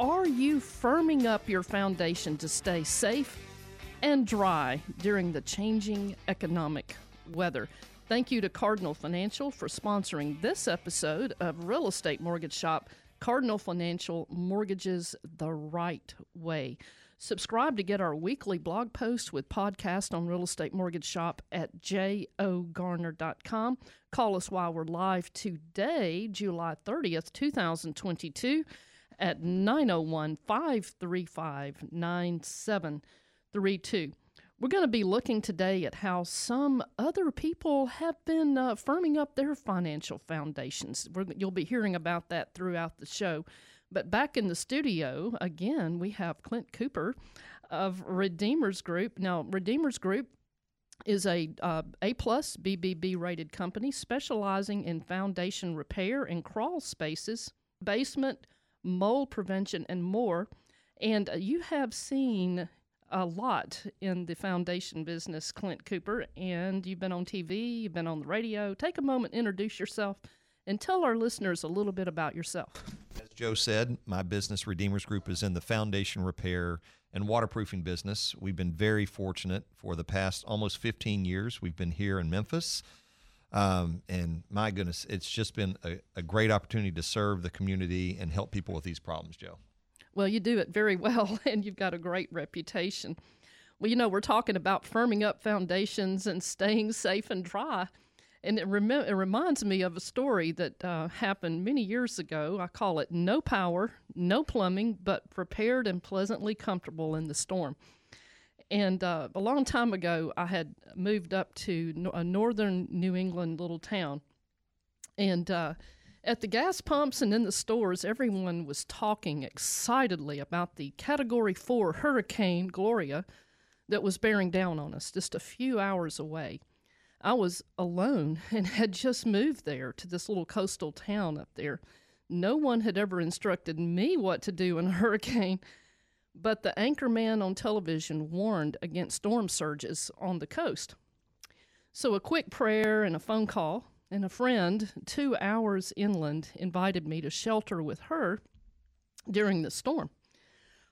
are you firming up your foundation to stay safe and dry during the changing economic weather? Thank you to Cardinal Financial for sponsoring this episode of Real Estate Mortgage Shop. Cardinal Financial, mortgages the right way. Subscribe to get our weekly blog posts with podcasts on Real Estate Mortgage Shop at jogarner.com. Call us while we're live today, July 30th, 2022 at 901-535-9732. We're going to be looking today at how some other people have been firming up their financial foundations. You'll be hearing about that throughout the show. But back in the studio, again, we have Clint Cooper of Redeemers Group. Now, Redeemers Group is a A-plus BBB-rated company specializing in foundation repair and crawl spaces, basement, mold prevention, and more. And you have seen a lot in the foundation business, Clint Cooper, and you've been on TV, you've been on the radio. Take a moment, introduce yourself, and tell our listeners a little bit about yourself. As Joe said, my business, Redeemers Group, is in the foundation repair and waterproofing business. We've been very fortunate for the past almost 15 years. We've been here in Memphis, and my goodness, it's just been a great opportunity to serve the community and help people with these problems, Joe. Well, you do it very well, and you've got a great reputation. Well, you know, we're talking about firming up foundations and staying safe and dry. And it reminds me of a story that happened many years ago. I call it no power, no plumbing, but prepared and pleasantly comfortable in the storm. And a long time ago, I had moved up to a northern New England little town. And at the gas pumps and in the stores, everyone was talking excitedly about the Category 4 Hurricane Gloria that was bearing down on us just a few hours away. I was alone and had just moved there to this little coastal town up there. No one had ever instructed me what to do in a hurricane, but the anchor man on television warned against storm surges on the coast. So a quick prayer and a phone call, and a friend 2 hours inland invited me to shelter with her during the storm.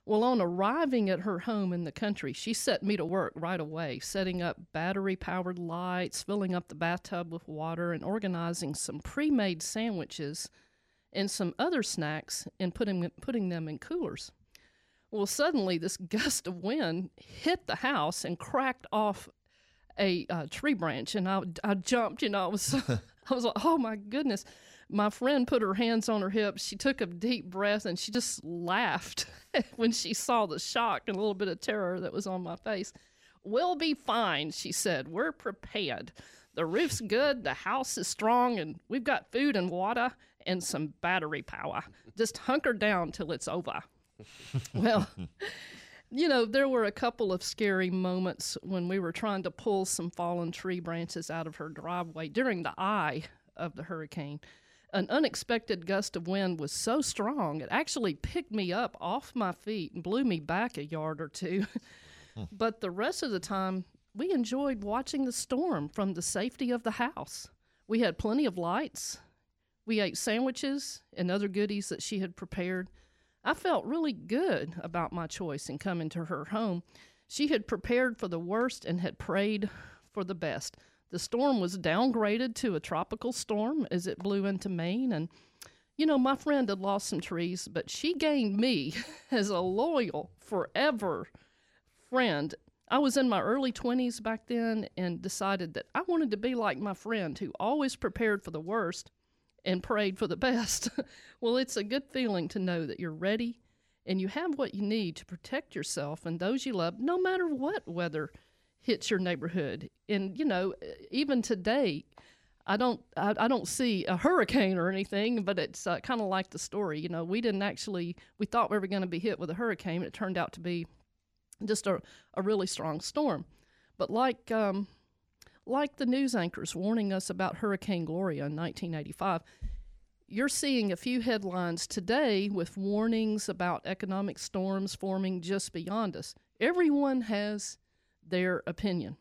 Well, on arriving at her home in the country, she set me to work right away, setting up battery-powered lights, filling up the bathtub with water, and organizing some pre-made sandwiches and some other snacks and putting them in coolers. Well, suddenly this gust of wind hit the house and cracked off a tree branch, and I jumped. You know, I was like, oh my goodness. My friend put her hands on her hips. She took a deep breath, and she just laughed when she saw the shock and a little bit of terror that was on my face. We'll be fine, she said. We're prepared. The roof's good, the house is strong, and we've got food and water and some battery power. Just hunker down till it's over. Well, you know, there were a couple of scary moments when we were trying to pull some fallen tree branches out of her driveway during the eye of the hurricane. An unexpected gust of wind was so strong, it actually picked me up off my feet and blew me back a yard or two. But the rest of the time, we enjoyed watching the storm from the safety of the house. We had plenty of lights. We ate sandwiches and other goodies that she had prepared. I felt really good about my choice in coming to her home. She had prepared for the worst and had prayed for the best. The storm was downgraded to a tropical storm as it blew into Maine. And, you know, my friend had lost some trees, but she gained me as a loyal, forever friend. I was in my early 20s back then and decided that I wanted to be like my friend who always prepared for the worst and prayed for the best. Well, it's a good feeling to know that you're ready and you have what you need to protect yourself and those you love, no matter what weather hits your neighborhood. And, you know, even today, I don't see a hurricane or anything, but it's kind of like the story. You know, we didn't actually, we thought we were going to be hit with a hurricane. It turned out to be just a really strong storm. But like the news anchors warning us about Hurricane Gloria in 1985, you're seeing a few headlines today with warnings about economic storms forming just beyond us. Everyone has their opinion.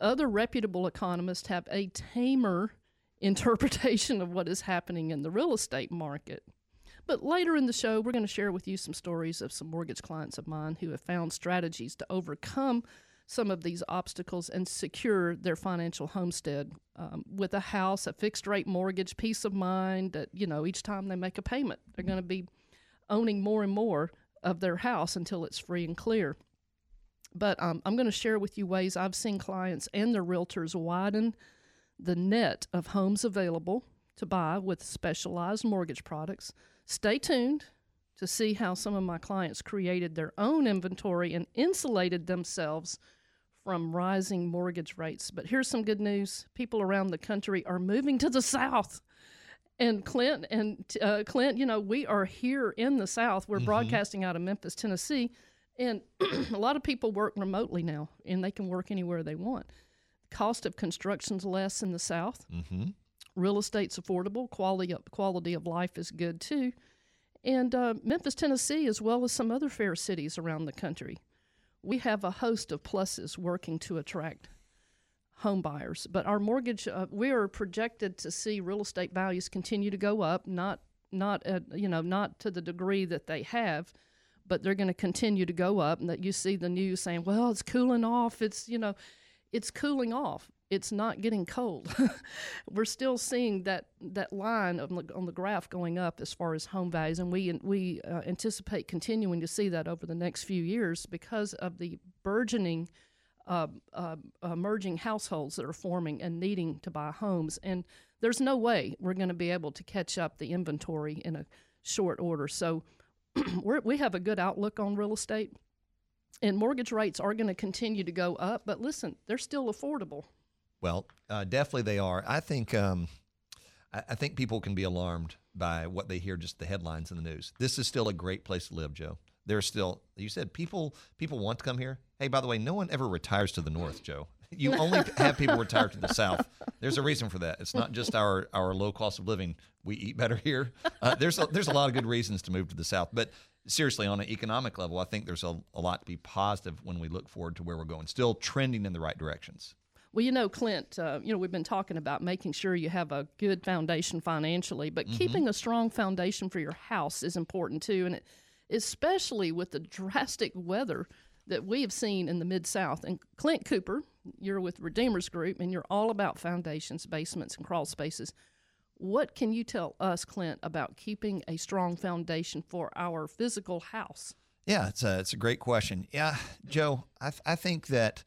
Other reputable economists have a tamer interpretation of what is happening in the real estate market. But later in the show, we're going to share with you some stories of some mortgage clients of mine who have found strategies to overcome some of these obstacles and secure their financial homestead with a house, a fixed-rate mortgage, peace of mind that, you know, each time they make a payment, they're going to be owning more and more of their house until it's free and clear. But I'm going to share with you ways I've seen clients and their realtors widen the net of homes available to buy with specialized mortgage products. Stay tuned to see how some of my clients created their own inventory and insulated themselves from rising mortgage rates. But here's some good news. People around the country are moving to the South. And Clint, you know, we are here in the South. We're broadcasting out of Memphis, Tennessee. And a lot of people work remotely now, and they can work anywhere they want. The cost of construction's less in the South. Mm-hmm. Real estate's affordable. Quality of life is good, too. And Memphis, Tennessee, as well as some other fair cities around the country, we have a host of pluses working to attract home buyers. But our mortgage, we are projected to see real estate values continue to go up, not to the degree that they have, but they're going to continue to go up. And that you see the news saying, well, it's cooling off. It's cooling off. It's not getting cold. We're still seeing that line on the graph going up as far as home values. And we anticipate continuing to see that over the next few years because of the burgeoning, emerging households that are forming and needing to buy homes. And there's no way we're going to be able to catch up the inventory in a short order. So we have a good outlook on real estate. And mortgage rates are going to continue to go up, but listen, they're still affordable. Well, definitely they are. I think people can be alarmed by what they hear, just the headlines in the news. This is still a great place to live, Joe. There's still, you said people want to come here. Hey, by the way, no one ever retires to the north, Joe. You only have people retire to the south. There's a reason for that. It's not just our low cost of living. We eat better here. There's a lot of good reasons to move to the south, but seriously, on an economic level, I think there's a lot to be positive when we look forward to where we're going. Still trending in the right directions. Well, you know, Clint, we've been talking about making sure you have a good foundation financially, but keeping a strong foundation for your house is important too, and especially with the drastic weather that we have seen in the Mid-South. And Clint Cooper, you're with Redeemers Group, and you're all about foundations, basements, and crawl spaces. What can you tell us, Clint, about keeping a strong foundation for our physical house? Yeah, it's a great question. Yeah, Joe, I think that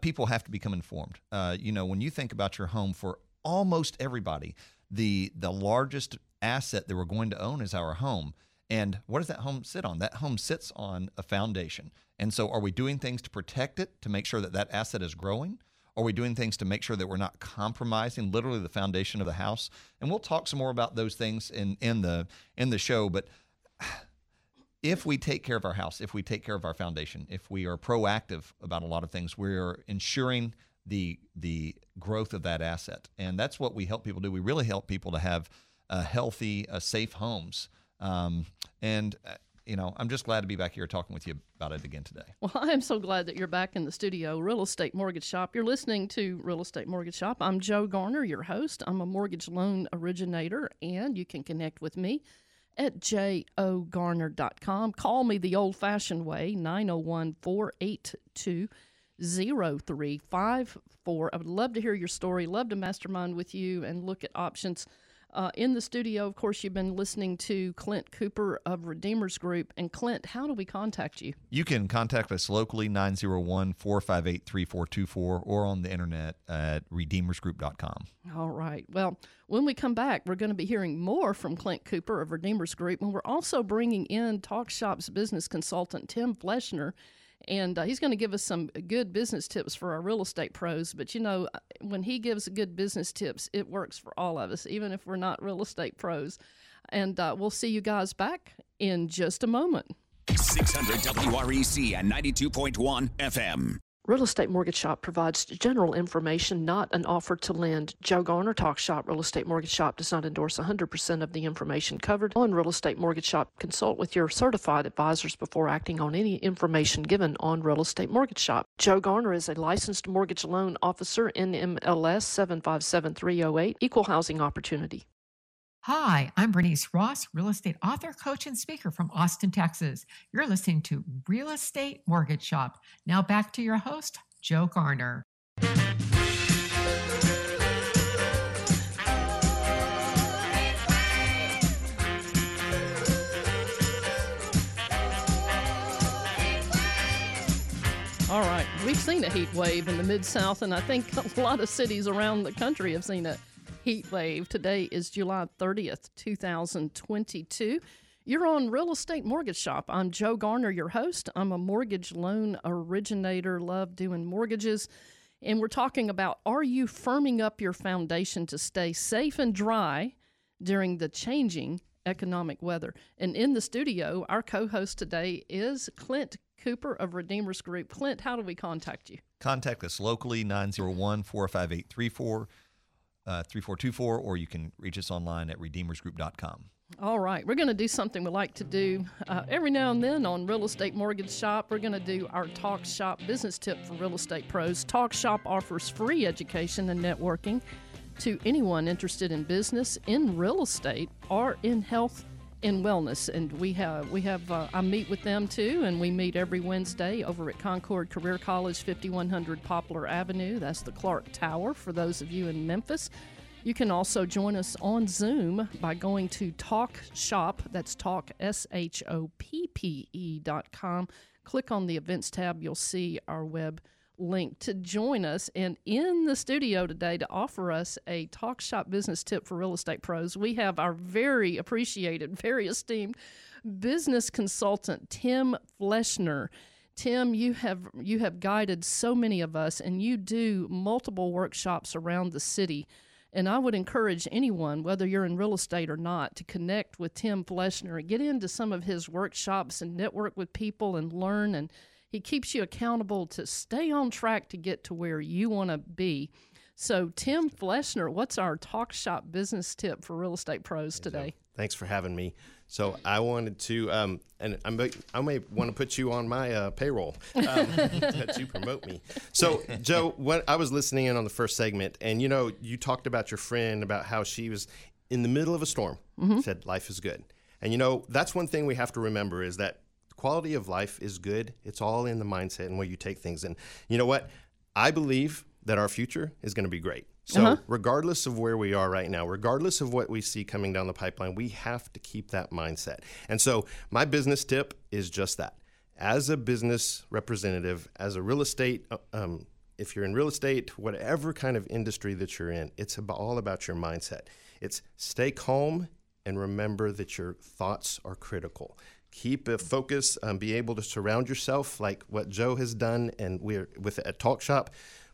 people have to become informed. When you think about your home, for almost everybody, the largest asset that we're going to own is our home. And what does that home sit on? That home sits on a foundation. And so are we doing things to protect it, to make sure that asset is growing? Are we doing things to make sure that we're not compromising literally the foundation of the house? And we'll talk some more about those things in the show. But if we take care of our house, if we take care of our foundation, if we are proactive about a lot of things, we are ensuring the growth of that asset. And that's what we help people do. We really help people to have healthy, safe homes. I'm just glad to be back here talking with you about it again today. Well, I am so glad that you're back in the studio, Real Estate Mortgage Shop. You're listening to Real Estate Mortgage Shop. I'm Joe Garner, your host. I'm a mortgage loan originator, and you can connect with me at jogarner.com. Call me the old-fashioned way, 901-482-0354. I would love to hear your story, love to mastermind with you and look at options. In the studio, of course, you've been listening to Clint Cooper of Redeemers Group. And Clint, how do we contact you? You can contact us locally, 901-458-3424, or on the internet at redeemersgroup.com. All right. Well, when we come back, we're going to be hearing more from Clint Cooper of Redeemers Group. And we're also bringing in TalkShoppe's business consultant, Tim Fleshner. And he's going to give us some good business tips for our real estate pros. But, you know, when he gives good business tips, it works for all of us, even if we're not real estate pros. And we'll see you guys back in just a moment. 600 WREC and 92.1 FM. Real Estate Mortgage Shop provides general information, not an offer to lend. Joe Garner, TalkShoppe. Real Estate Mortgage Shop does not endorse 100% of the information covered on Real Estate Mortgage Shop. Consult with your certified advisors before acting on any information given on Real Estate Mortgage Shop. Joe Garner is a licensed mortgage loan officer, NMLS 757308, Equal Housing Opportunity. Hi, I'm Bernice Ross, real estate author, coach, and speaker from Austin, Texas. You're listening to Real Estate Mortgage Shop. Now back to your host, Joe Garner. All right, we've seen a heat wave in the Mid-South, and I think a lot of cities around the country have seen it. Heat wave. Today is July 30th, 2022. You're on Real Estate Mortgage Shop. I'm Joe Garner, your host. I'm a mortgage loan originator, love doing mortgages. And we're talking about, are you firming up your foundation to stay safe and dry during the changing economic weather? And in the studio, our co-host today is Clint Cooper of Redeemers Group. Clint, how do we contact you? Contact us locally, 901-458-34. 3424, or you can reach us online at redeemersgroup.com. All right, we're going to do something we like to do every now and then on Real Estate Mortgage Shop. We're going to do our TalkShoppe business tip for real estate pros. TalkShoppe offers free education and networking to anyone interested in business, in real estate, or in health and wellness. And we have I meet with them too, and we meet every Wednesday over at Concord Career College, 5100 Poplar Avenue. That's the Clark Tower for those of you in Memphis. You can also join us on Zoom by going to TalkShoppe. That's Talk SHOPPE.com. Click on the events tab. You'll see our web link to join us. And in the studio today to offer us a TalkShoppe business tip for real estate pros, we have our very appreciated, very esteemed business consultant, Tim Fleshner. Tim, you have guided so many of us, and you do multiple workshops around the city. And I would encourage anyone, whether you're in real estate or not, to connect with Tim Fleshner and get into some of his workshops and network with people and learn. And he keeps you accountable to stay on track to get to where you want to be. So, Tim Fleshner, what's our TalkShoppe business tip for real estate pros today? Thanks for having me. So, I wanted to, and I may want to put you on my payroll to promote me. So, Joe, what I was listening in on the first segment, and you know, you talked about your friend, about how she was in the middle of a storm. Mm-hmm. Said life is good, and you know, that's one thing we have to remember is that quality of life is good. It's all in the mindset and where you take things. And you know what? I believe that our future is going to be great. So regardless of where we are right now, regardless of what we see coming down the pipeline, we have to keep that mindset. And so my business tip is just that. As a business representative, as a real estate, if you're in real estate, whatever kind of industry that you're in, it's all about your mindset. It's stay calm and remember that your thoughts are critical. Keep a focus, be able to surround yourself like what Joe has done, and we're with at TalkShoppe.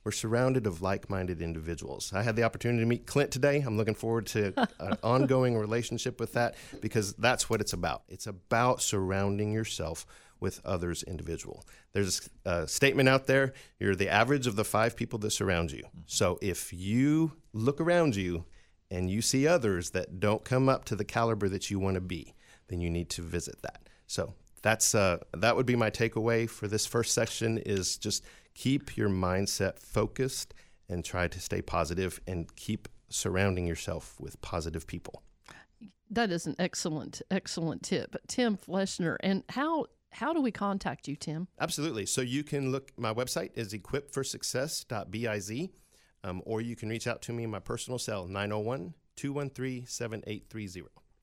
We're surrounded of like-minded individuals. I had the opportunity to meet Clint today. I'm looking forward to an ongoing relationship with that, because that's what it's about. It's about surrounding yourself with others individual. There's a statement out there, you're the average of the five people that surround you. So if you look around you and you see others that don't come up to the caliber that you want to be, then you need to visit that. So that's that would be my takeaway for this first section is just keep your mindset focused and try to stay positive and keep surrounding yourself with positive people. That is an excellent, excellent tip. Tim Fleshner, and how do we contact you, Tim? Absolutely. So you can look, my website is equipforsuccess.biz, or you can reach out to me in my personal cell, 901-213-7830.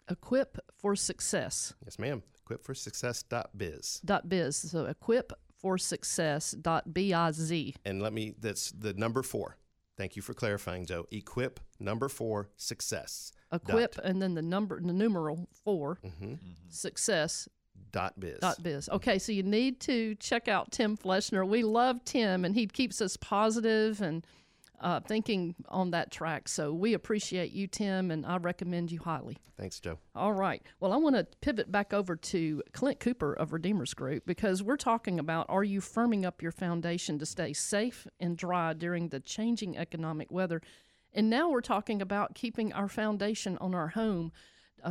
Equip for Success. Yes, ma'am. Equipforsuccess.biz. .biz. So equipforsuccess.biz. And that's the number 4. Thank you for clarifying, Joe. Equip, number 4, success. Equip, and then the numeral 4, mm-hmm. success. .biz. Okay, so you need to check out Tim Fleshner. We love Tim, and he keeps us positive and thinking on that track. So we appreciate you, Tim, and I recommend you highly. Thanks, Joe. All right. Well, I want to pivot back over to Clint Cooper of Redeemers Group, because we're talking about, are you firming up your foundation to stay safe and dry during the changing economic weather? And now we're talking about keeping our foundation on our home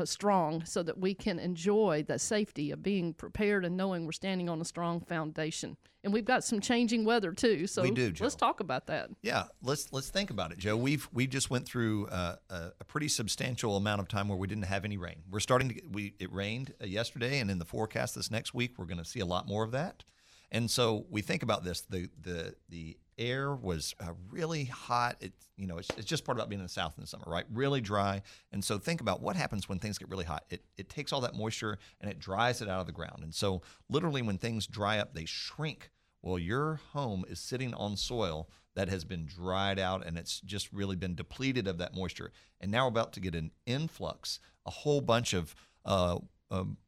strong so that we can enjoy the safety of being prepared and knowing we're standing on a strong foundation. And we've got some changing weather too, so we do, Joe. Let's talk about that. Yeah, let's think about it, Joe. We just went through a pretty substantial amount of time where we didn't have any rain. We're starting to it rained yesterday, and in the forecast this next week we're going to see a lot more of that. And so we think about this. The air was really hot. It's just part about being in the South in the summer, right? Really dry. And so think about what happens when things get really hot. It takes all that moisture and it dries it out of the ground. And so literally when things dry up, they shrink. Well, your home is sitting on soil that has been dried out, and it's just really been depleted of that moisture. And now we're about to get an influx, a whole bunch of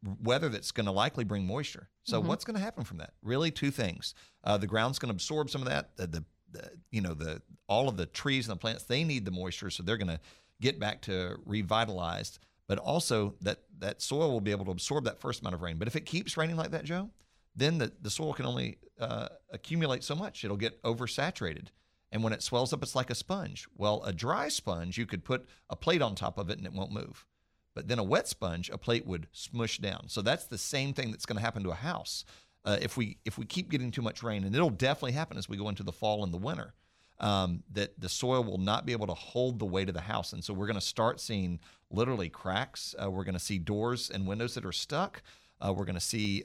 weather that's going to likely bring moisture. So what's going to happen from that? Really, two things. The ground's going to absorb some of that. All of the trees and the plants, they need the moisture, so they're going to get back to revitalized. But also that soil will be able to absorb that first amount of rain. But if it keeps raining like that, Joe, then the soil can only accumulate so much. It'll get oversaturated. And when it swells up, it's like a sponge. Well, a dry sponge, you could put a plate on top of it and it won't move. But then a wet sponge, a plate would smush down. So that's the same thing that's going to happen to a house if we keep getting too much rain. And it'll definitely happen as we go into the fall and the winter, that the soil will not be able to hold the weight of the house. And so we're going to start seeing literally cracks. We're going to see doors and windows that are stuck. We're going to see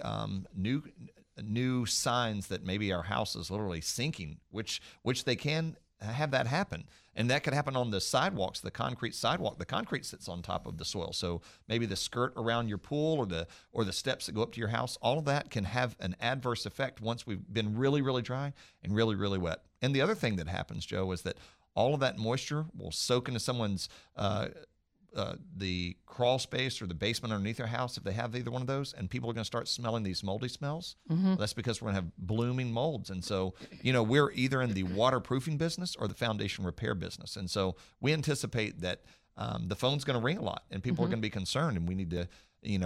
new signs that maybe our house is literally sinking, which they can have that happen. And that could happen on the sidewalks, the concrete sidewalk. The concrete sits on top of the soil. So maybe the skirt around your pool or the steps that go up to your house, all of that can have an adverse effect once we've been really, really dry and really, really wet. And the other thing that happens, Joe, is that all of that moisture will soak into someone's the crawl space or the basement underneath their house, if they have either one of those, and people are going to start smelling these moldy smells. Mm-hmm. Well, that's because we're going to have blooming molds. And so, we're either in the waterproofing business or the foundation repair business. And so we anticipate that the phone's going to ring a lot and people are going to be concerned, and we need to,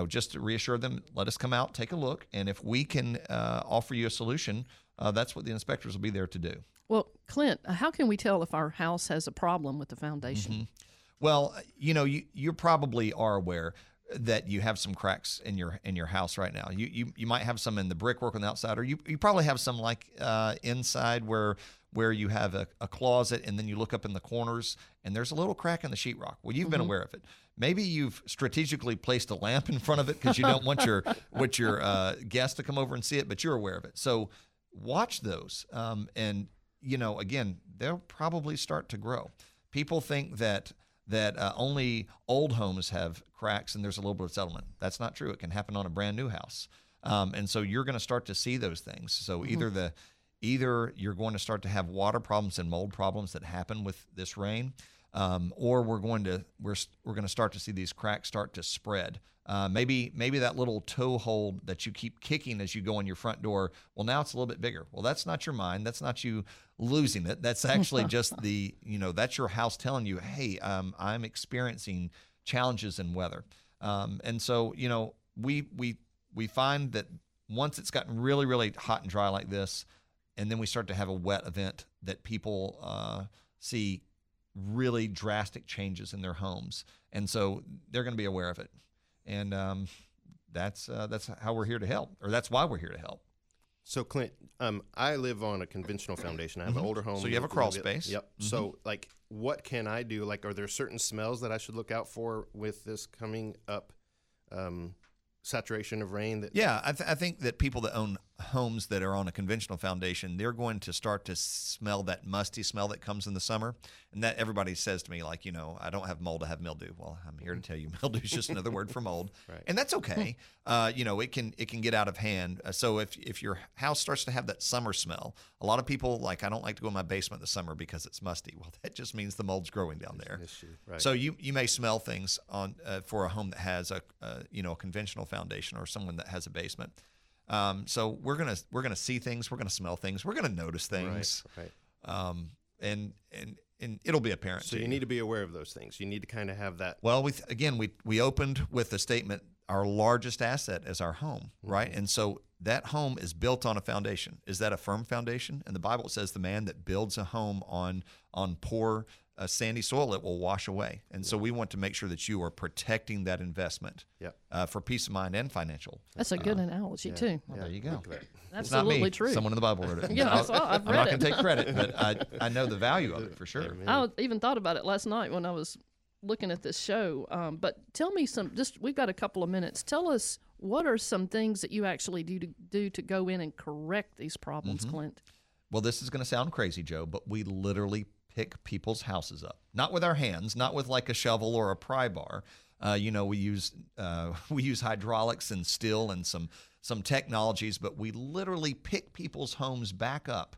just to reassure them, let us come out, take a look. And if we can offer you a solution, that's what the inspectors will be there to do. Well, Clint, how can we tell if our house has a problem with the foundation? Mm-hmm. Well, you probably are aware that you have some cracks in your house right now. You might have some in the brickwork on the outside, or you probably have some like inside where you have a closet, and then you look up in the corners and there's a little crack in the sheetrock. Well, you've been aware of it. Maybe you've strategically placed a lamp in front of it because you don't want your guests to come over and see it, but you're aware of it. So watch those, and again, they'll probably start to grow. People think that only old homes have cracks and there's a little bit of settlement. That's not true. It can happen on a brand new house. And so you're going to start to see those things. So either you're going to start to have water problems and mold problems that happen with this rain, or we're going to start to see these cracks start to spread. Maybe that little toe hold that you keep kicking as you go in your front door, well, now it's a little bit bigger. Well, that's not your mind. That's not you losing it. That's actually just that's your house telling you, hey, I'm experiencing challenges in weather. And so, we find that once it's gotten really, really hot and dry like this, and then we start to have a wet event, that people see really drastic changes in their homes. And so they're going to be aware of it. And that's how we're here to help, or that's why we're here to help. So, Clint, I live on a conventional foundation. I have an older home. So you have a crawl space. Yep. Mm-hmm. So, what can I do? Are there certain smells that I should look out for with this coming up saturation of rain? I think that people that own homes that are on a conventional foundation, they're going to start to smell that musty smell that comes in the summer. And that everybody says to me, like, you know, I don't have mold, I have mildew. Well, I'm here to tell you mildew is just another word for mold. Right. And that's okay. You know, it can get out of hand. So if your house starts to have that summer smell, a lot of people like, I don't like to go in my basement this summer because it's musty. Well, that just means the mold's growing down there. Right. So you may smell things on for a home that has a conventional foundation or someone that has a basement. So we're gonna see things, we're gonna smell things, we're gonna notice things, right. And it'll be apparent. So you need to be aware of those things. You need to kind of have that. Well, we opened with the statement: our largest asset is our home, right? Mm-hmm. And so that home is built on a foundation. Is that a firm foundation? And the Bible says the man that builds a home on poor sandy soil, it will wash away. And so we want to make sure that you are protecting that investment for peace of mind and financial. That's a good analogy, too. Well, there you go. That's absolutely true. Someone in the Bible wrote it. I've read I'm not going to take credit, but I know the value of it for sure. I even thought about it last night when I was looking at this show. But tell me we've got a couple of minutes. Tell us, what are some things that you actually do to go in and correct these problems, mm-hmm. Clint? Well, this is going to sound crazy, Joe, but we literally pick people's houses up. Not with our hands, not with like a shovel or a pry bar. We use hydraulics and steel and some technologies, but we literally pick people's homes back up.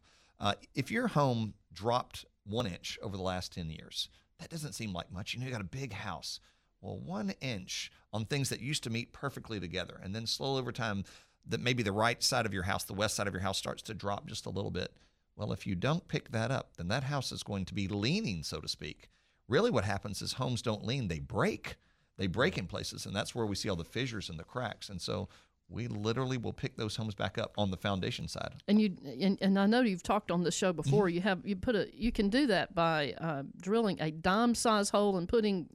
If your home dropped 1 inch over the last 10 years, that doesn't seem like much. You got a big house. Well, 1 inch on things that used to meet perfectly together, and then slowly over time, that maybe the right side of your house, the west side of your house starts to drop just a little bit. Well, if you don't pick that up, then that house is going to be leaning, so to speak. Really what happens is homes don't lean, they break. They break in places, and that's where we see all the fissures and the cracks. And so we literally will pick those homes back up on the foundation side. And I know you've talked on the show before. You can do that by drilling a dime-sized hole and pouring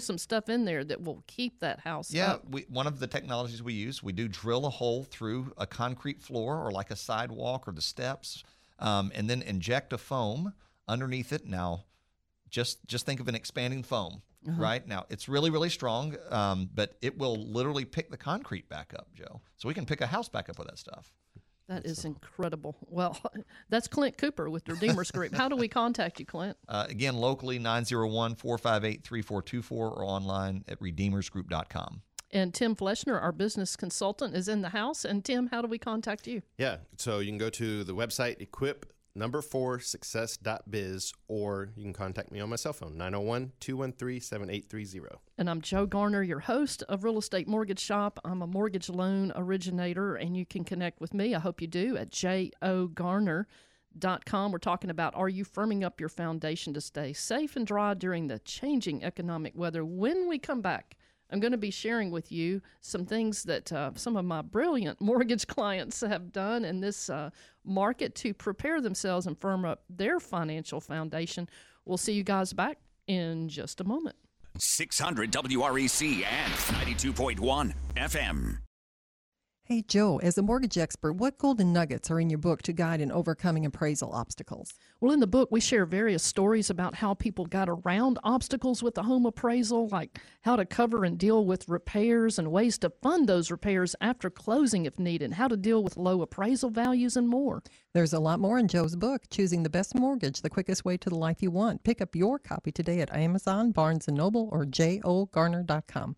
some stuff in there that will keep that house up. Yeah, one of the technologies we use, we do drill a hole through a concrete floor or like a sidewalk or the steps, and then inject a foam underneath it. Now, just think of an expanding foam. Uh-huh. Right now, it's really, really strong, but it will literally pick the concrete back up, Joe. So we can pick a house back up with that stuff. That's incredible. Well, that's Clint Cooper with the Redeemers Group. How do we contact you, Clint? Again, locally, 901-458-3424 or online at redeemersgroup.com. And Tim Fleshner, our business consultant, is in the house. And Tim, how do we contact you? Yeah, so you can go to the website, equip4success.biz, or you can contact me on my cell phone, 901-213-7830. And I'm Joe Garner, your host of Real Estate Mortgage Shop. I'm a mortgage loan originator, and you can connect with me, I hope you do, at jogarner.com. We're talking about, are you firming up your foundation to stay safe and dry during the changing economic weather? When we come back, I'm going to be sharing with you some things that some of my brilliant mortgage clients have done in this market to prepare themselves and firm up their financial foundation. We'll see you guys back in just a moment. 600 WREC and 92.1 FM. Hey, Joe, as a mortgage expert, what golden nuggets are in your book to guide in overcoming appraisal obstacles? Well, in the book, we share various stories about how people got around obstacles with a home appraisal, like how to cover and deal with repairs and ways to fund those repairs after closing if needed, how to deal with low appraisal values, and more. There's a lot more in Joe's book, Choosing the Best Mortgage, the Quickest Way to the Life You Want. Pick up your copy today at Amazon, Barnes & Noble, or jogarner.com.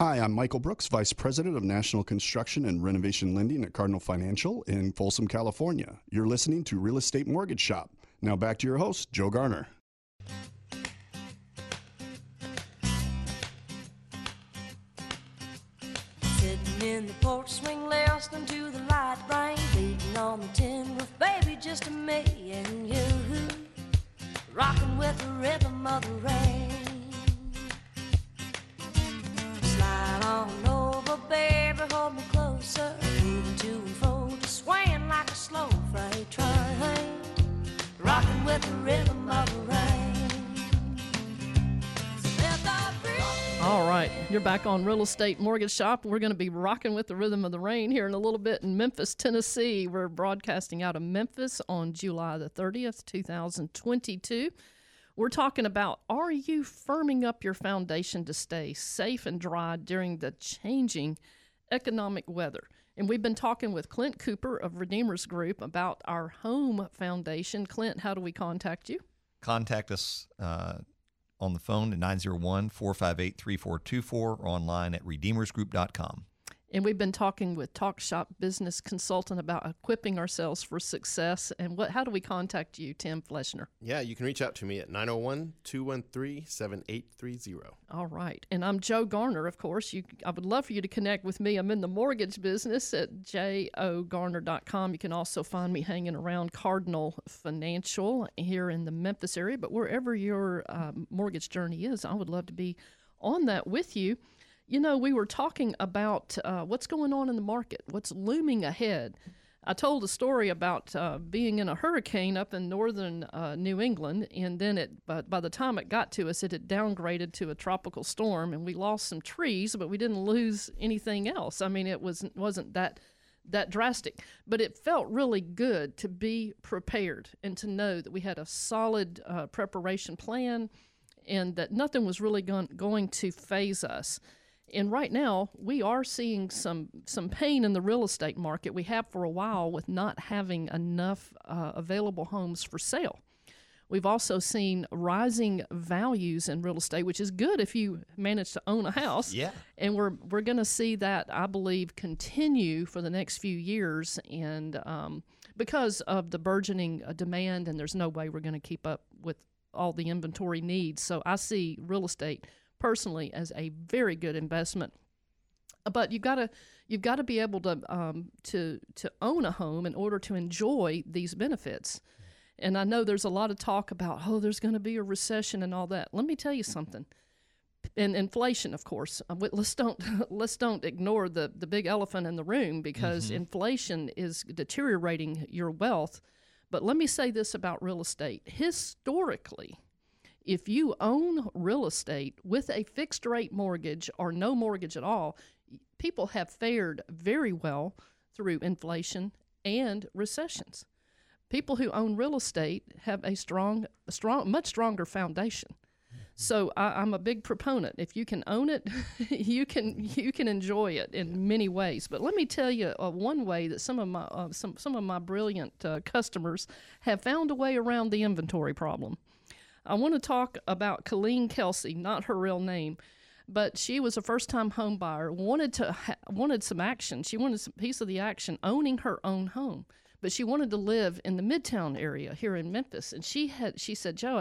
Hi, I'm Michael Brooks, Vice President of National Construction and Renovation Lending at Cardinal Financial in Folsom, California. You're listening to Real Estate Mortgage Shop. Now back to your host, Joe Garner. Sitting in the porch swing, listening to the light rain, beating on the tin roof, baby, just me and you, rocking with the rhythm of the rain. Slide on over, baby, hold me closer, moving to and fro, just swaying like a slow freight train, rocking with the rhythm of the rain. All right, you're back on Real Estate Mortgage Shop. We're going to be rocking with the rhythm of the rain here in a little bit in Memphis, Tennessee. We're broadcasting out of Memphis on July the 30th, 2022. We're talking about, are you firming up your foundation to stay safe and dry during the changing economic weather? And we've been talking with Clint Cooper of Redeemers Group about our home foundation. Clint, how do we contact you? Contact us on the phone at 901-458-3424 or online at redeemersgroup.com. And we've been talking with TalkShoppe Business Consultant about equipping ourselves for success. And how do we contact you, Tim Fleshner? Yeah, you can reach out to me at 901-213-7830. All right. And I'm Joe Garner, of course. I would love for you to connect with me. I'm in the mortgage business at jogarner.com. You can also find me hanging around Cardinal Financial here in the Memphis area. But wherever your mortgage journey is, I would love to be on that with you. You know, we were talking about what's going on in the market, what's looming ahead. I told a story about being in a hurricane up in northern New England, and then by the time it got to us, it had downgraded to a tropical storm, and we lost some trees, but we didn't lose anything else. I mean, it wasn't that drastic, but it felt really good to be prepared and to know that we had a solid preparation plan and that nothing was really going to faze us. And right now, we are seeing some pain in the real estate market. We have for a while with not having enough available homes for sale. We've also seen rising values in real estate, which is good if you manage to own a house. Yeah. And we're going to see that, I believe, continue for the next few years, and because of the burgeoning demand, and there's no way we're going to keep up with all the inventory needs. So I see real estate personally as a very good investment, but you've got to be able to own a home in order to enjoy these benefits. And I know there's a lot of talk about there's going to be a recession and all that. Let me tell you something, and inflation, of course. Let's don't ignore the big elephant in the room, because inflation is deteriorating your wealth. But let me say this about real estate historically. If you own real estate with a fixed rate mortgage or no mortgage at all, people have fared very well through inflation and recessions. People who own real estate have a much stronger foundation. So I'm a big proponent. If you can own it, you can enjoy it in many ways. But let me tell you one way that some of my brilliant customers have found a way around the inventory problem. I want to talk about Colleen Kelsey, not her real name, but she was a first-time home buyer, wanted some action. She wanted some piece of the action, owning her own home, but she wanted to live in the Midtown area here in Memphis. And she said, "Joe,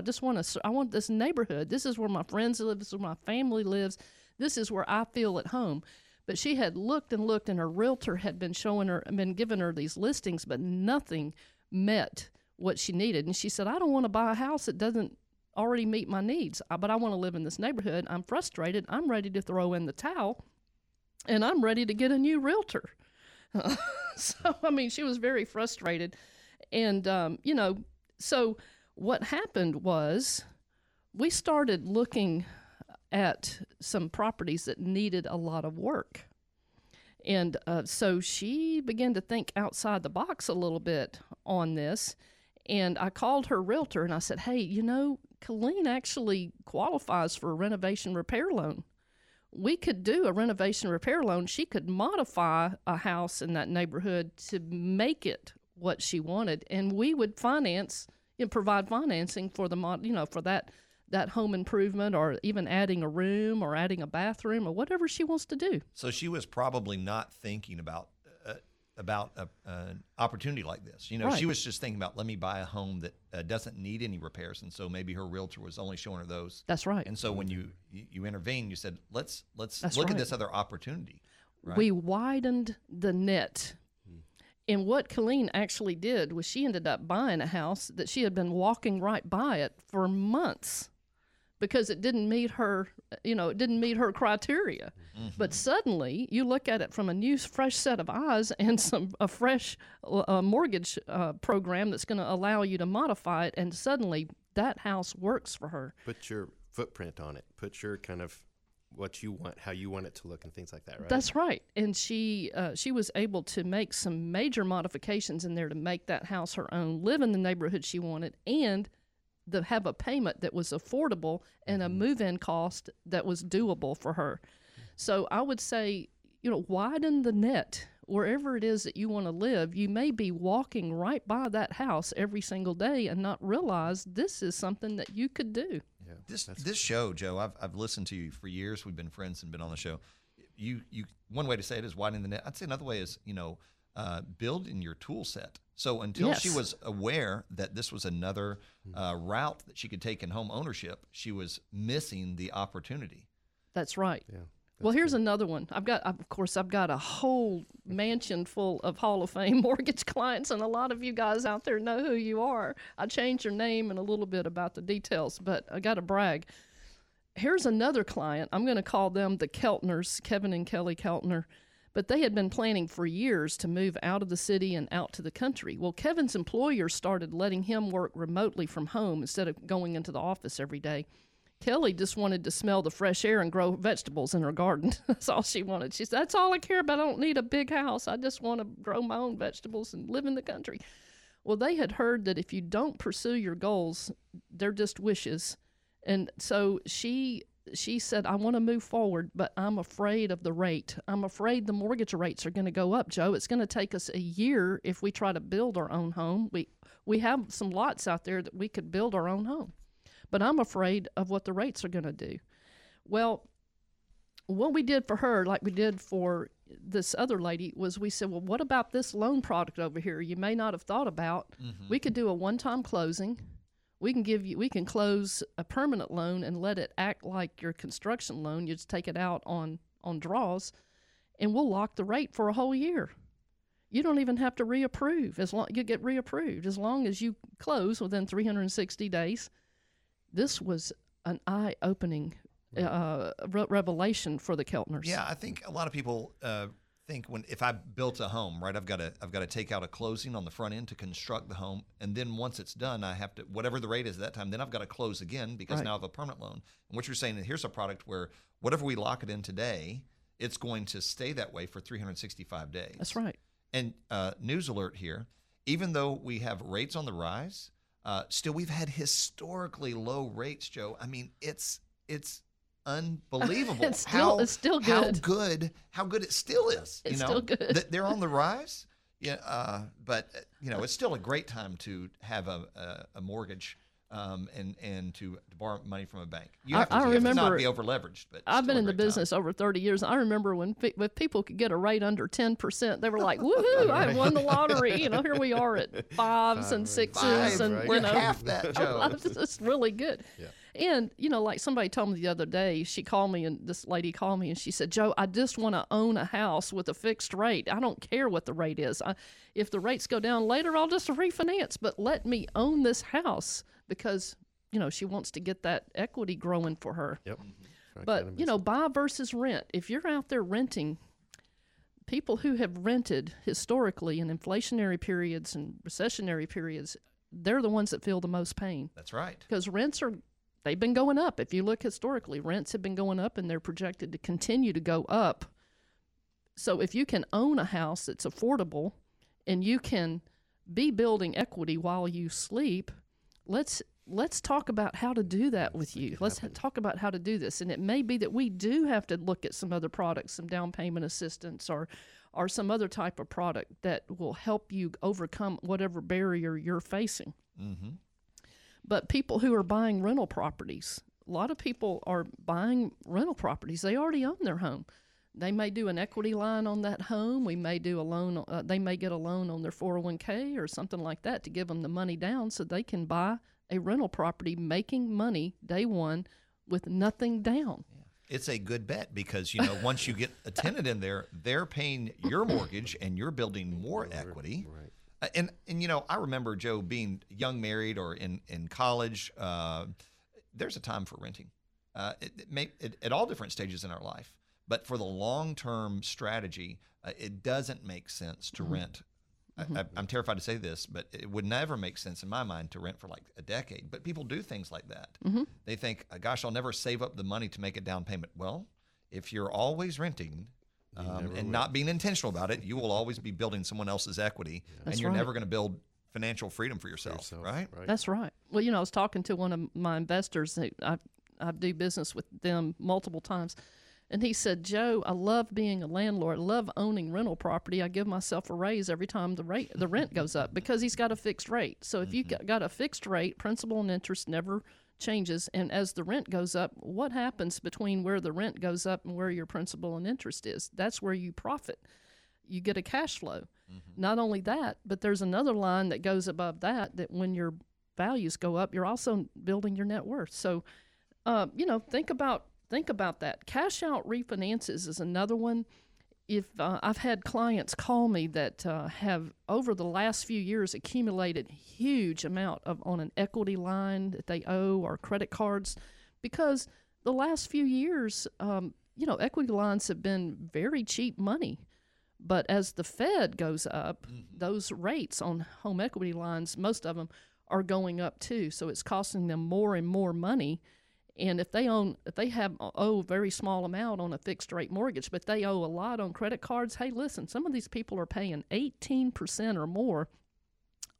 I want this neighborhood. This is where my friends live. This is where my family lives. This is where I feel at home." But she had looked and looked, and her realtor had been giving her these listings, but nothing met what she needed. And she said, "I don't want to buy a house that doesn't already meet my needs, but I want to live in this neighborhood. I'm frustrated. I'm ready to throw in the towel, and I'm ready to get a new realtor." So, I mean, she was very frustrated. And, so what happened was we started looking at some properties that needed a lot of work. And so she began to think outside the box a little bit on this. And I called her realtor and I said, "Hey, Colleen actually qualifies for a renovation repair loan. We could do a renovation repair loan. She could modify a house in that neighborhood to make it what she wanted, and we would provide financing for the for that home improvement, or even adding a room or adding a bathroom or whatever she wants to do." So she was probably not thinking about an opportunity like this. Right. She was just thinking about, let me buy a home that doesn't need any repairs. And so maybe her realtor was only showing her those. That's right. And so when you intervened, you said, let's look at this other opportunity. Right? We widened the net. And what Colleen actually did was she ended up buying a house that she had been walking right by it for months, because it didn't meet her, criteria. Mm-hmm. But suddenly you look at it from a new, fresh set of eyes and a fresh mortgage program that's going to allow you to modify it, and suddenly that house works for her. Put your footprint on it. Put your kind of what you want, how you want it to look, and things like that, right? That's right. And she was able to make some major modifications in there to make that house her own, live in the neighborhood she wanted, and have a payment that was affordable and a move-in cost that was doable for her. So I would say, widen the net. wherever it is that you want to live, you may be walking right by that house every single day and not realize this is something that you could do. Yeah, this show, Joe, I've listened to you for years. We've been friends and been on the show. You one way to say it is widening the net. I'd say another way is, building your tool set. So until she was aware that this was another route that she could take in home ownership, she was missing the opportunity. That's right. Yeah. Well, here's another one. I've got a whole mansion full of Hall of Fame mortgage clients, and a lot of you guys out there know who you are. I changed your name and a little bit about the details, but I got to brag. Here's another client. I'm going to call them the Keltners, Kevin and Kelly Keltner, but they had been planning for years to move out of the city and out to the country. Well, Kevin's employer started letting him work remotely from home instead of going into the office every day. Kelly just wanted to smell the fresh air and grow vegetables in her garden. That's all she wanted. She said, that's all I care about. I don't need a big house. I just want to grow my own vegetables and live in the country. Well, they had heard that if you don't pursue your goals, they're just wishes. And so she said, I want to move forward, but I'm afraid of the rate. I'm afraid the mortgage rates are going to go up, Joe. It's going to take us a year if we try to build our own home. We have some lots out there that we could build our own home, but I'm afraid of what the rates are going to do. Well, what we did for her, like we did for this other lady, was we said, well, what about this loan product over here you may not have thought about? Mm-hmm. We could do a one-time closing. We can close a permanent loan and let it act like your construction loan. You just take it out on draws, and we'll lock the rate for a whole year. You don't even have to reapprove. You get reapproved as long as you close within 360 days. This was an eye-opening revelation for the Keltners. Yeah, I think a lot of people think if I built a home, right, I've got to take out a closing on the front end to construct the home, and then once it's done, I have to, whatever the rate is at that time, then I've got to close again because now I have a permanent loan. And what you're saying is here's a product where whatever we lock it in today, it's going to stay that way for 365 days. That's right. And news alert here, even though we have rates on the rise, still, we've had historically low rates, Joe. I mean, it's unbelievable. It's still good. How good it still is. It's still good. They're on the rise. Yeah, but it's still a great time to have a mortgage and to borrow money from a bank. You have to not be over leveraged. But I've been in the business over 30 years. I remember when people could get a rate under 10%, they were like, "Woohoo! I won the lottery!" Here we are at fives and sixes, and we're half that, Joe. It's really good. Yeah. And like somebody told me the other day, this lady called me, and she said, "Joe, I just want to own a house with a fixed rate. I don't care what the rate is. If the rates go down later, I'll just refinance. But let me own this house." Because, she wants to get that equity growing for her. Yep. But, buy versus rent. If you're out there renting, people who have rented historically in inflationary periods and recessionary periods, they're the ones that feel the most pain. That's right. Because they've been going up. If you look historically, rents have been going up and they're projected to continue to go up. So if you can own a house that's affordable and you can be building equity while you sleep, let's talk about how to do that with you. Let's talk about how to do this. And it may be that we do have to look at some other products, some down payment assistance or some other type of product that will help you overcome whatever barrier you're facing. Mm-hmm. But people who are buying rental properties, a lot of people are buying rental properties. They already own their home. They may do an equity line on that home. We may do a loan. They may get a loan on their 401k or something like that to give them the money down so they can buy a rental property making money day one with nothing down. Yeah. It's a good bet because, once you get a tenant in there, they're paying your mortgage and you're building more equity. Right. And I remember, Joe, being young married or in college, there's a time for renting at all different stages in our life. But for the long-term strategy, it doesn't make sense to rent. Mm-hmm. I'm terrified to say this, but it would never make sense in my mind to rent for like a decade. But people do things like that. Mm-hmm. They think, gosh, I'll never save up the money to make a down payment. Well, if you're always renting not being intentional about it, you will always be building someone else's equity, and you're never going to build financial freedom for yourself, right? That's right. Well, I was talking to one of my investors. I do business with them multiple times. And he said, Joe, I love being a landlord, love owning rental property. I give myself a raise every time the rent goes up, because he's got a fixed rate. So if you got a fixed rate, principal and interest never changes. And as the rent goes up, what happens between where the rent goes up and where your principal and interest is? That's where you profit. You get a cash flow. Mm-hmm. Not only that, but there's another line that goes above that, that when your values go up, you're also building your net worth. So, think about that. Cash out refinances is another one. If I've had clients call me that have over the last few years accumulated huge amount of on an equity line that they owe or credit cards, because the last few years, equity lines have been very cheap money. But as the Fed goes up, those rates on home equity lines, most of them are going up too. So it's costing them more and more money. And if they owe a very small amount on a fixed rate mortgage, but they owe a lot on credit cards, hey, listen, some of these people are paying 18% or more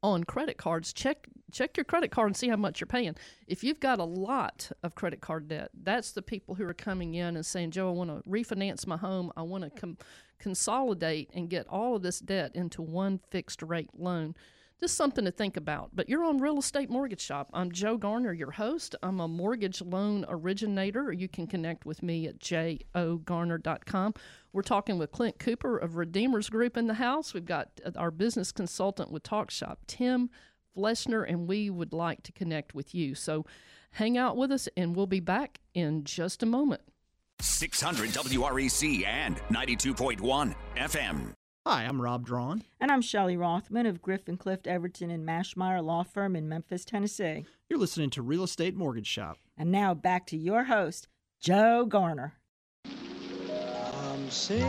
on credit cards. Check your credit card and see how much you're paying. If you've got a lot of credit card debt, that's the people who are coming in and saying, Joe, I want to refinance my home. I want to consolidate and get all of this debt into one fixed rate loan. Just something to think about. But you're on Real Estate Mortgage Shop. I'm Joe Garner, your host. I'm a mortgage loan originator. You can connect with me at jogarner.com. We're talking with Clint Cooper of Redeemers Group in the house. We've got our business consultant with TalkShoppe, Tim Fleshner, and we would like to connect with you. So hang out with us, and we'll be back in just a moment. 600 WREC and 92.1 FM. Hi, I'm Rob Drawn. And I'm Shelley Rothman of Griffin Clift Everton and Mashmire Law Firm in Memphis, Tennessee. You're listening to Real Estate Mortgage Shop. And now back to your host, Joe Garner. I'm singing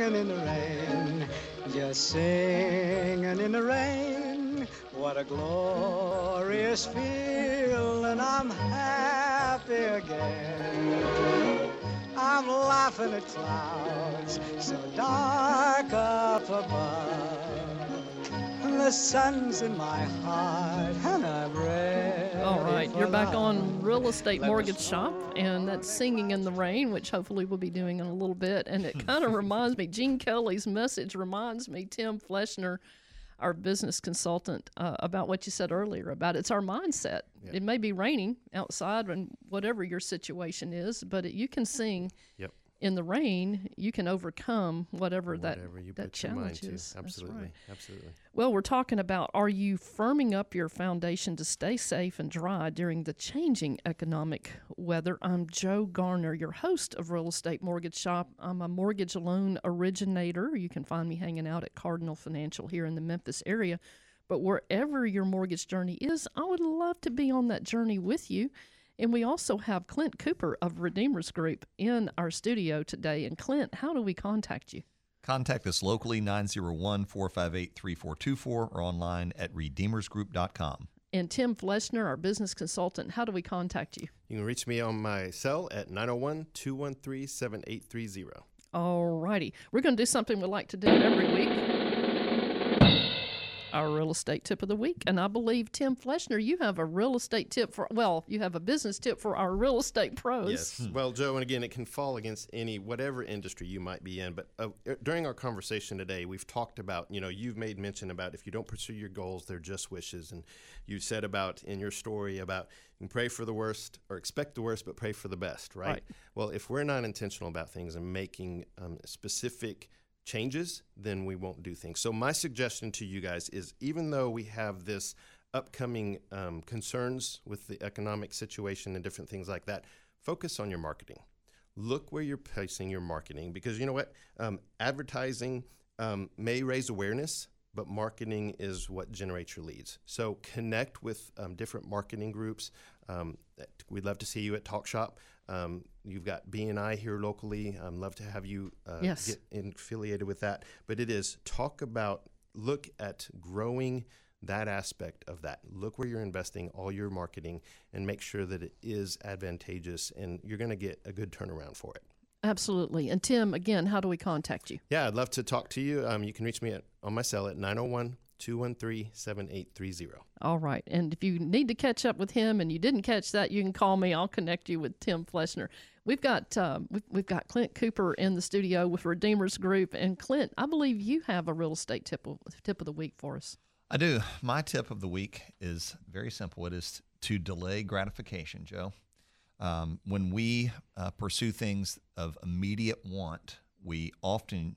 in the rain, just singing in the rain. What a glorious feeling, I'm happy again. I'm laughing at clouds so dark up above. And the sun's in my heart and I'm ready. All right, you're back on Real Estate Mortgage Shop, and that's Singing in the Rain, which hopefully we'll be doing in a little bit. And it kind of reminds me, Gene Kelly's message reminds me, Tim Fleshner, our business consultant, about what you said earlier about it's our mindset. Yep. It may be raining outside and whatever your situation is, but you can sing in the rain. You can overcome whatever that challenge is. Absolutely, right. Absolutely. Well, we're talking about, are you firming up your foundation to stay safe and dry during the changing economic weather? I'm Joe Garner, your host of Real Estate Mortgage Shop. I'm a mortgage loan originator. You can find me hanging out at Cardinal Financial here in the Memphis area. But wherever your mortgage journey is, I would love to be on that journey with you. And we also have Clint Cooper of Redeemers Group in our studio today. And Clint, how do we contact you? Contact us locally, 901-458-3424, or online at redeemersgroup.com. And Tim Fleshner, our business consultant, how do we contact you? You can reach me on my cell at 901-213-7830. All righty. We're going to do something we like to do every week. Our real estate tip of the week. And I believe, Tim Fleshner, you have a real estate tip you have a business tip for our real estate pros. Yes. Well, Joe, and again, it can fall against whatever industry you might be in. But during our conversation today, we've talked about, you've made mention about if you don't pursue your goals, they're just wishes. And you said about in your story about you can pray for the worst or expect the worst, but pray for the best, right? Well, if we're not intentional about things and making specific changes, then we won't do things. So my suggestion to you guys is, even though we have this upcoming concerns with the economic situation and different things like that, focus on your marketing. Look where you're placing your marketing, because you know what? Advertising may raise awareness, but marketing is what generates your leads. So connect with different marketing groups. We'd love to see you at TalkShoppe. You've got BNI here locally. I'd love to have you get affiliated with that. But it is look at growing that aspect of that. Look where you're investing all your marketing and make sure that it is advantageous, and you're going to get a good turnaround for it. Absolutely. And Tim, again, how do we contact you? Yeah, I'd love to talk to you. You can reach me on my cell at 901-213-7830. All right. And if you need to catch up with him and you didn't catch that, you can call me. I'll connect you with Tim Fleshner. We've got Clint Cooper in the studio with Redeemers Group. And Clint, I believe you have a real estate tip of the week for us. I do. My tip of the week is very simple. It is to delay gratification, Joe. When we pursue things of immediate want, we often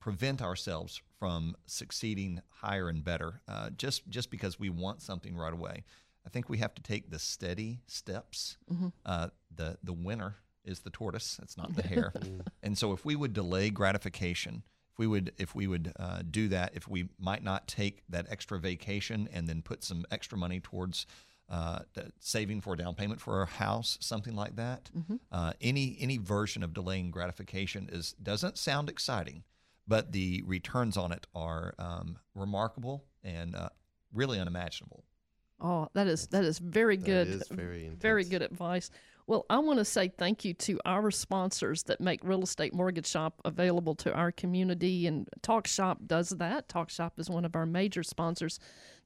prevent ourselves from succeeding higher and better just because we want something right away. I think we have to take the steady steps. Mm-hmm. The winner is the tortoise. It's not the hare. And so if we would delay gratification, if we would do that, if we might not take that extra vacation and then put some extra money towards saving for a down payment for our house, something like that. Mm-hmm. Any version of delaying gratification doesn't sound exciting, but the returns on it are remarkable and really unimaginable. Oh, that is very good. That is very good advice. Well, I want to say thank you to our sponsors that make Real Estate Mortgage Shop available to our community, and TalkShoppe does that. TalkShoppe is one of our major sponsors.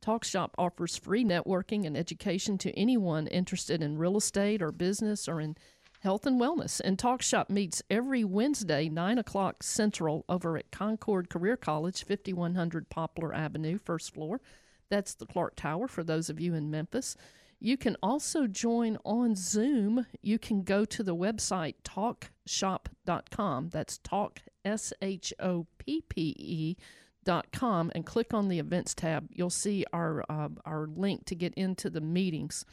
TalkShoppe offers free networking and education to anyone interested in real estate or business or in health and wellness. And TalkShoppe meets every Wednesday, 9 o'clock Central, over at Concord Career College, 5100 Poplar Avenue, first floor. That's the Clark Tower for those of you in Memphis. You can also join on Zoom. You can go to the website talkshoppe.com. That's talk, SHOPPE.com, and click on the events tab. You'll see our link to get into the meetings.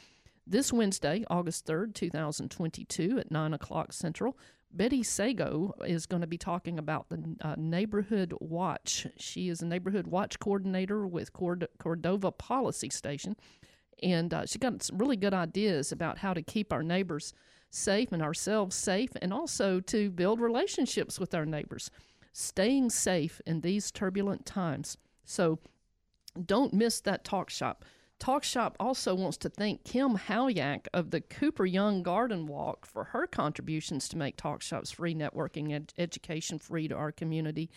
This Wednesday, August 3rd, 2022 at 9 o'clock Central, Betty Sago is going to be talking about the Neighborhood Watch. She is a Neighborhood Watch coordinator with Cordova Policy Station, and she got some really good ideas about how to keep our neighbors safe and ourselves safe, and also to build relationships with our neighbors, staying safe in these turbulent times. So don't miss that TalkShoppe. TalkShoppe also wants to thank Kim Halyak of the Cooper Young Garden Walk for her contributions to make TalkShoppe's free networking and education free to our community.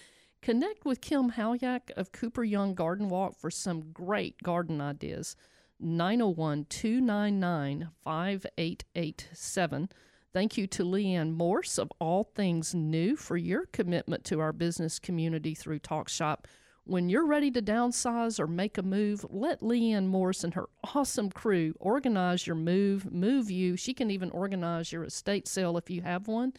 Connect with Kim Halyak of Cooper Young Garden Walk for some great garden ideas. 901-299-5887. Thank you to Leanne Morse of All Things New for your commitment to our business community through TalkShoppe. When you're ready to downsize or make a move, let Leanne Morse and her awesome crew organize your move you. She can even organize your estate sale if you have one.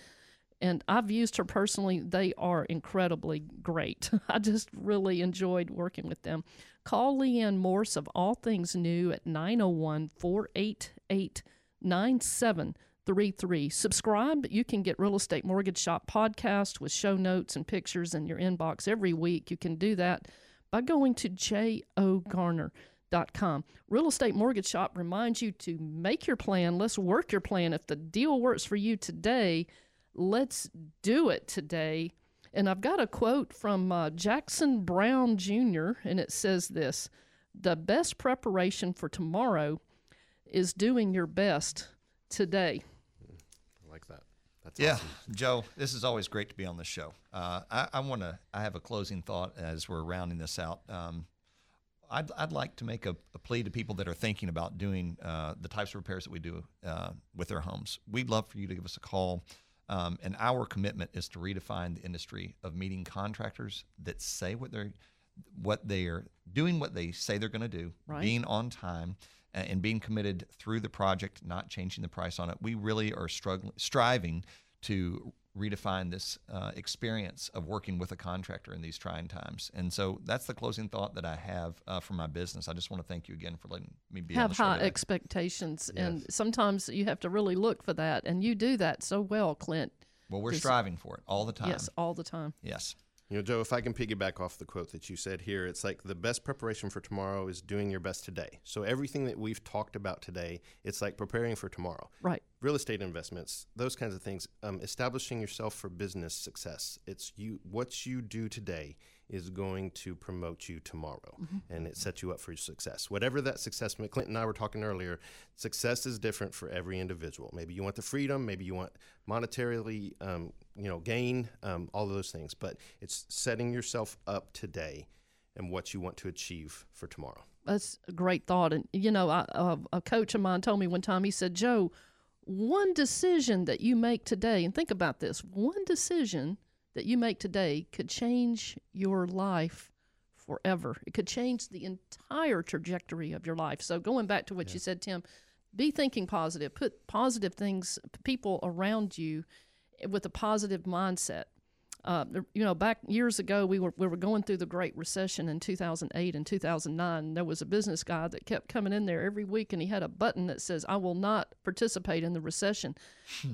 And I've used her personally. They are incredibly great. I just really enjoyed working with them. Call Leanne Morse of All Things New at 901-488-9733. Subscribe. You can get Real Estate Mortgage Shop podcast with show notes and pictures in your inbox every week. You can do that by going to jogarner.com. Real Estate Mortgage Shop reminds you to make your plan. Let's work your plan. If the deal works for you today, let's do it today. And I've got a quote from Jackson Brown Jr., and it says this: the best preparation for tomorrow is doing your best today. I like that. That's awesome. Joe, this is always great to be on the show. I have a closing thought as we're rounding this out. I'd like to make a plea to people that are thinking about doing the types of repairs that we do with their homes. We'd love for you to give us a call. And our commitment is to redefine the industry of meeting contractors that say what they're doing, what they say they're going to do, right, being on time, and being committed through the project, not changing the price on it. We really are striving to redefine this experience of working with a contractor in these trying times. And so that's the closing thought that I have for my business. I just want to thank you again for letting me be on the show. Have high expectations, yes, and sometimes you have to really look for that, and you do that so well, Clint. Well, we're striving for it all the time. Yes, all the time. Yes. You know, Joe, if I can piggyback off the quote that you said here, it's like the best preparation for tomorrow is doing your best today. So everything that we've talked about today, it's like preparing for tomorrow. Right. Real estate investments, those kinds of things, establishing yourself for business success. It's you. What you do today is going to promote you tomorrow, mm-hmm, and it sets you up for success. Whatever that success, Clint and I were talking earlier, success is different for every individual. Maybe you want the freedom, maybe you want monetarily, gain, all those things, but it's setting yourself up today and what you want to achieve for tomorrow. That's a great thought. And, you know, a coach of mine told me one time, he said, Joe, one decision that you make today, and think about this, one decision that you make today could change your life forever. It could change the entire trajectory of your life. So going back to what you said, Tim, be thinking positive. Put positive things, people around you with a positive mindset. You know, back years ago, we were going through the Great Recession in 2008 and 2009. There was a business guy that kept coming in there every week, and he had a button that says, "I will not participate in the recession."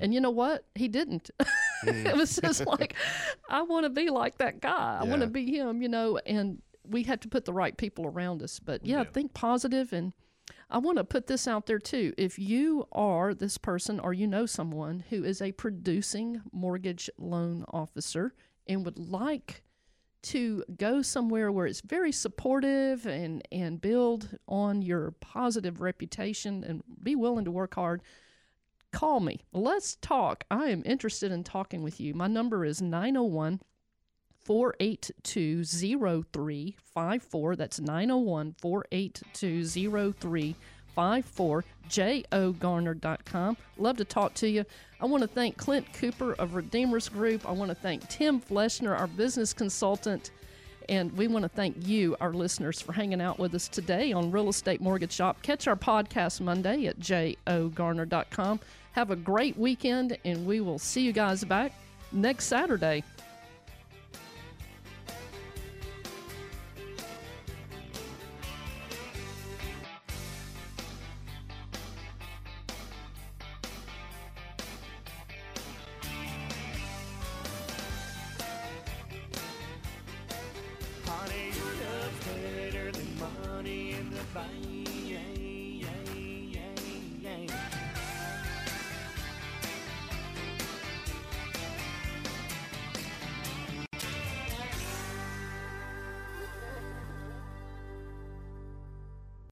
And you know what? He didn't. It was just like, I want to be like that guy. I want to be him, you know, and we have to put the right people around us. But think positive. And I want to put this out there too. If you are this person or you know someone who is a producing mortgage loan officer and would like to go somewhere where it's very supportive and build on your positive reputation and be willing to work hard, call me. Let's talk. I am interested in talking with you. My number is 901-482-0354. That's 901-482-0354. jogarner.com. Love to talk to you. I want to thank Clint Cooper of Redeemers Group. I want to thank Tim Fleshner, our business consultant. And we want to thank you, our listeners, for hanging out with us today on Real Estate Mortgage Shop. Catch our podcast Monday at jogarner.com. Have a great weekend, and we will see you guys back next Saturday. Bye.